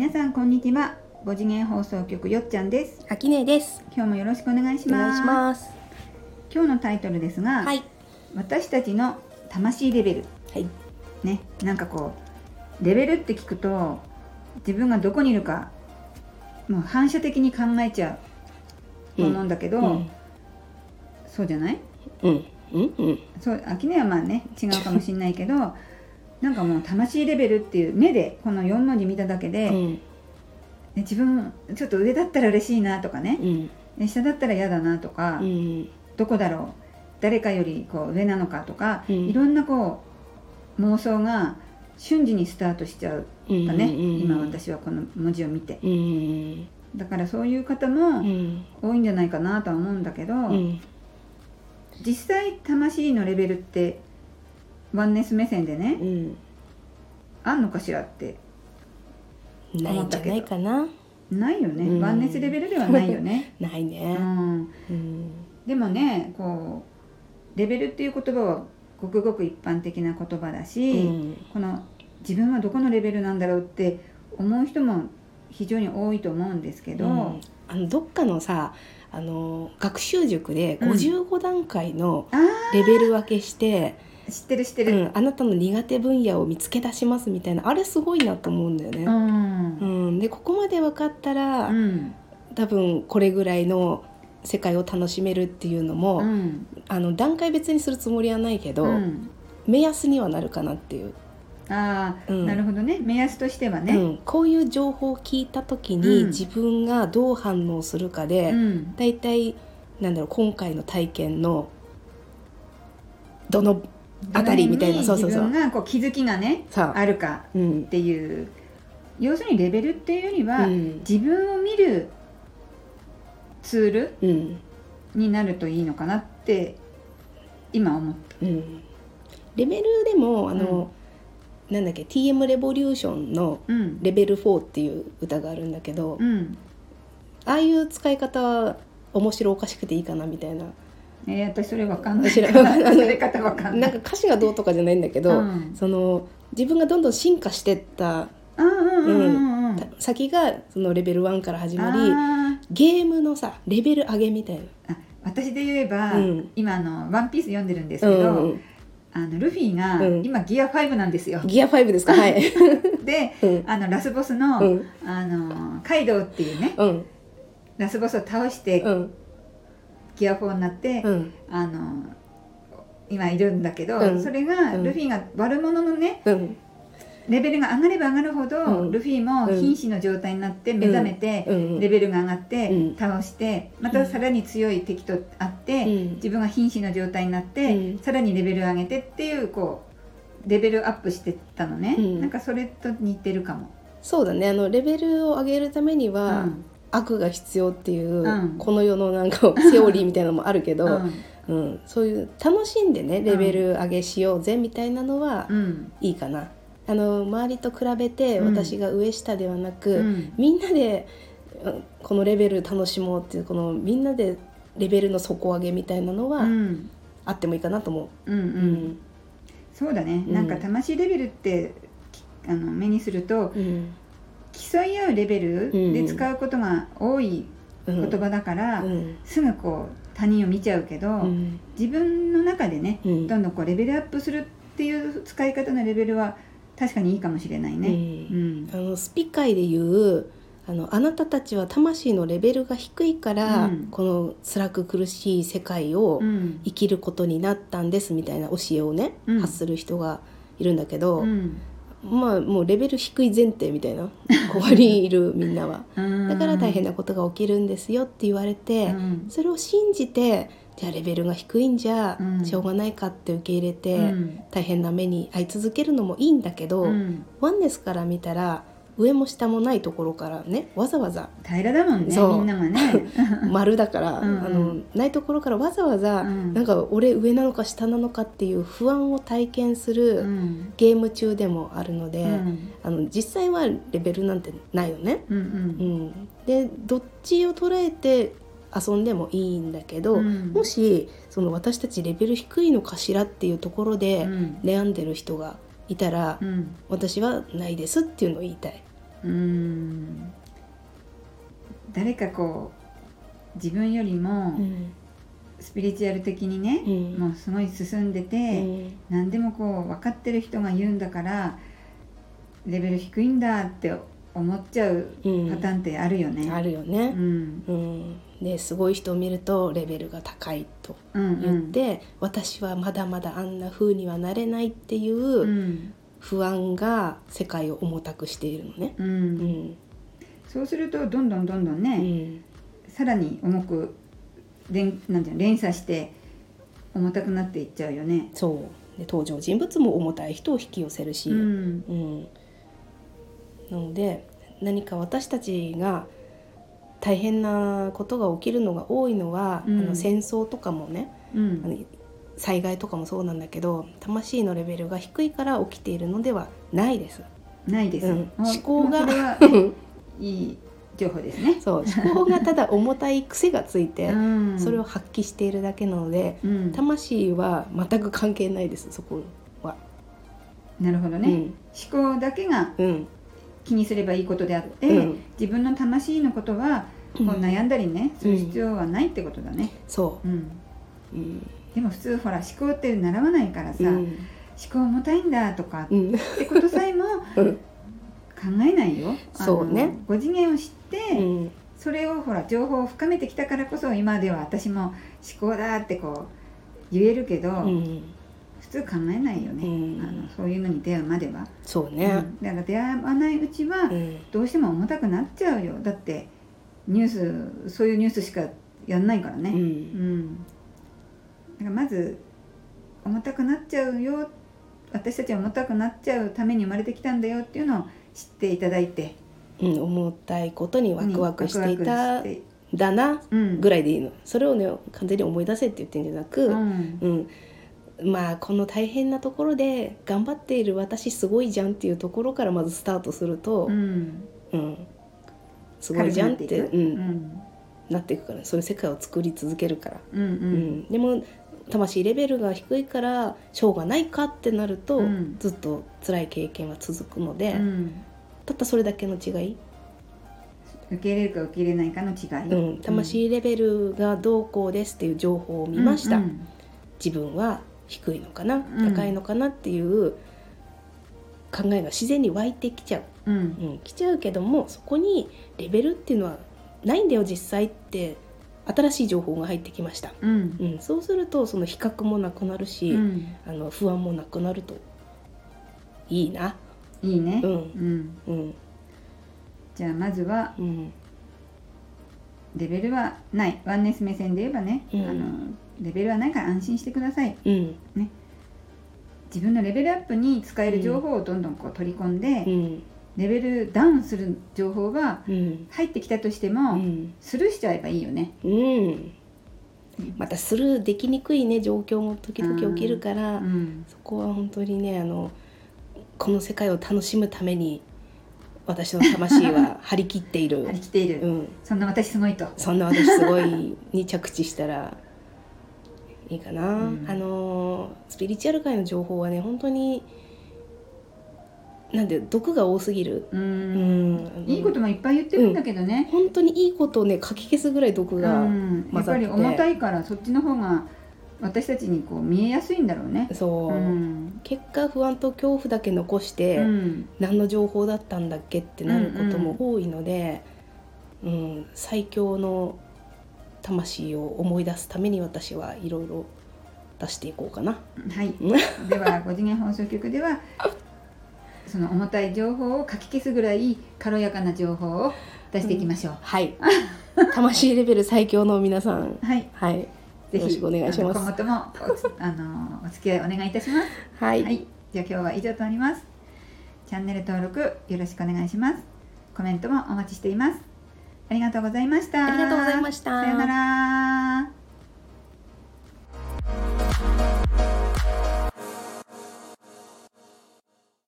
皆さんこんにちは。5次元放送局よっちゃんです。あきねです。今日もよろしくお願いします。お願いします。今日のタイトルですが、はい、私たちの魂レベル、はいね、なんかこうレベルって聞くと自分がどこにいるかもう反射的に考えちゃうと思うんだけど、そうじゃない？そう、秋音はまあね違うかもしれないけどなんかもう魂レベルっていう目でこの4文字見ただけで、ね、自分ちょっと上だったら嬉しいなとかね、下だったら嫌だなとか、どこだろう誰かよりこう上なのかとか、いろんなこう妄想が瞬時にスタートしちゃうかね、今私はこの文字を見て、だからそういう方も多いんじゃないかなとは思うんだけど、実際魂のレベルってワンネス目線でね、あんのかしらって思ったけどないんじゃないかな。ないよね、ワンネスレベルではないよねないね、でもねこうレベルっていう言葉はごくごく一般的な言葉だし、この自分はどこのレベルなんだろうって思う人も非常に多いと思うんですけど、どっかのさ学習塾で55段階のレベル分けして、知ってる、あなたの苦手分野を見つけ出しますみたいな、あれすごいなと思うんだよね、でここまで分かったら、多分これぐらいの世界を楽しめるっていうのも、段階別にするつもりはないけど、目安にはなるかなっていう。なるほどね、目安としてはね、こういう情報を聞いた時に自分がどう反応するかで、だいたいなんだろう今回の体験のどのあたりみたいな、自分がこう気づきがねあるかっていう、要するにレベルっていうよりは、自分を見るツールになるといいのかなって今思った、レベルでもなんだっけ TM レボリューションのレベル4っていう歌があるんだけど、ああいう使い方は面白おかしくていいかなみたいな、私それわかんないからそれ方わかんないなんか歌詞がどうとかじゃないんだけど、その自分がどんどん進化してった先がそのレベル1から始まり、ゲームのさレベル上げみたいな。私で言えば、今ワンピース読んでるんですけど、ルフィが今ギア5なんですよ。ギア5ですか、はいで、ラスボスの、カイドウっていうね、ラスボスを倒して、ギア4になって、今いるんだけど、それがルフィが悪者のね、レベルが上がれば上がるほど、ルフィも瀕死の状態になって目覚めて、レベルが上がって、倒してまたさらに強い敵と会って、自分が瀕死の状態になって、さらにレベル上げてっていうこうレベルアップしてったのね、なんかそれと似てるかも。そうだね、レベルを上げるためには、悪が必要っていう、この世のなんかセオリーみたいなのもあるけど、そういう楽しんでねレベル上げしようぜみたいなのは、いいかな。周りと比べて私が上下ではなく、みんなでこのレベル楽しもうっていうこのみんなでレベルの底上げみたいなのは、あってもいいかなと思う、そうだね、なんか魂レベルって目にすると、競い合うレベルで使うことが多い言葉だから、すぐこう他人を見ちゃうけど、自分の中でね、どんどんこうレベルアップするっていう使い方のレベルは確かにいいかもしれないね、スピ界でいうあなたたちは魂のレベルが低いから、この辛く苦しい世界を生きることになったんですみたいな教えをね、発する人がいるんだけど、まあもうレベル低い前提みたいなここにいるみんなはだから大変なことが起きるんですよって言われて、それを信じてじゃあレベルが低いんじゃしょうがないかって受け入れて、大変な目に遭い続けるのもいいんだけど、ワンネスから見たら上も下もないところからねわざわざ平らだもんねみんながね丸だからないところからわざわざ、なんか俺上なのか下なのかっていう不安を体験するゲーム中でもあるので、実際はレベルなんてないよね、でどっちを捉えて遊んでもいいんだけど、もしその私たちレベル低いのかしらっていうところで悩んでる人がいたら、私はないですっていうのを言いたい、誰かこう自分よりもスピリチュアル的にね、もうすごい進んでて、何でもこう分かってる人が言うんだからレベル低いんだって思っちゃうパターンってあるよね、あるよね、ですごい人を見るとレベルが高いと言って、私はまだまだあんな風にはなれないっていう不安が世界を重たくしているのね、そうするとどんどんね、さらに重くなんていうの連鎖して重たくなっていっちゃうよね。そうで登場人物も重たい人を引き寄せるし、なので何か私たちが大変なことが起きるのが多いのは、戦争とかもね、災害とかもそうなんだけど、魂のレベルが低いから起きているのではないです。思考が、いい情報ですね。思考がただ重たい癖がついて、それを発揮しているだけなので、魂は全く関係ないです。そこは。なるほどね。思考だけが、気にすればいいことであって、自分の魂のことはこう悩んだりね、する必要はないってことだね。でも普通ほら思考って習わないからさ、思考重たいんだとかってことさえも考えないよ。5次元を知って、それをほら情報を深めてきたからこそ今では私も思考だってこう言えるけど、普通考えないよね、そういうのに出会うまでは。だから出会わないうちはどうしても重たくなっちゃうよ。だってニュース、そういうニュースしかやんないからね、だからまず重たくなっちゃうよ、私たちは重たくなっちゃうために生まれてきたんだよっていうのを知っていただいて、重たいことにワクワクしていただなぐらいでいいの、それをね完全に思い出せって言ってるんじゃなく、まあこの大変なところで頑張っている私すごいじゃんっていうところからまずスタートすると、すごいじゃんってなっていくから、そういう世界を作り続けるから、でも魂レベルが低いからしょうがないかってなると、ずっと辛い経験は続くので、たったそれだけの違い、受け入れるか受け入れないかの違い、魂レベルがどうこうですっていう情報を見ました、自分は低いのかな、高いのかなっていう考えが自然に湧いてきちゃう、きちゃうけども、そこにレベルっていうのはないんだよ実際って、新しい情報が入ってきました、そうするとその比較もなくなるし、不安もなくなるといいな。じゃあまずは、レベルはない、ワンネス目線で言えばね、レベルはないから安心してください、ね、自分のレベルアップに使える情報をどんどんこう取り込んで、レベルダウンする情報が入ってきたとしても、スルーしちゃえばいいよね、またスルーできにくいね状況も時々起きるから、そこは本当にね、この世界を楽しむために私の魂は張り切っているそんな私すごいと、そんな私すごいに着地したらいいかな、スピリチュアル界の情報はね本当になんで毒が多すぎる、いいこともいっぱい言ってるんだけどね、本当にいいことをねかき消すぐらい毒が混ざって、やっぱり重たいからそっちの方が私たちにこう見えやすいんだろうね。結果不安と恐怖だけ残して、何の情報だったんだっけってなることも多いので、最強の魂を思い出すために私はいろいろ出していこうかな。では5次元放送局ではその重たい情報をかき消すぐらい軽やかな情報を出していきましょう、魂レベル最強の皆さん、ぜひよろしくお願いします。今後ともお付き合いお願いいたします、じゃあ今日は以上となります。チャンネル登録よろしくお願いします。コメントもお待ちしています。ありがとうございました。さようなら。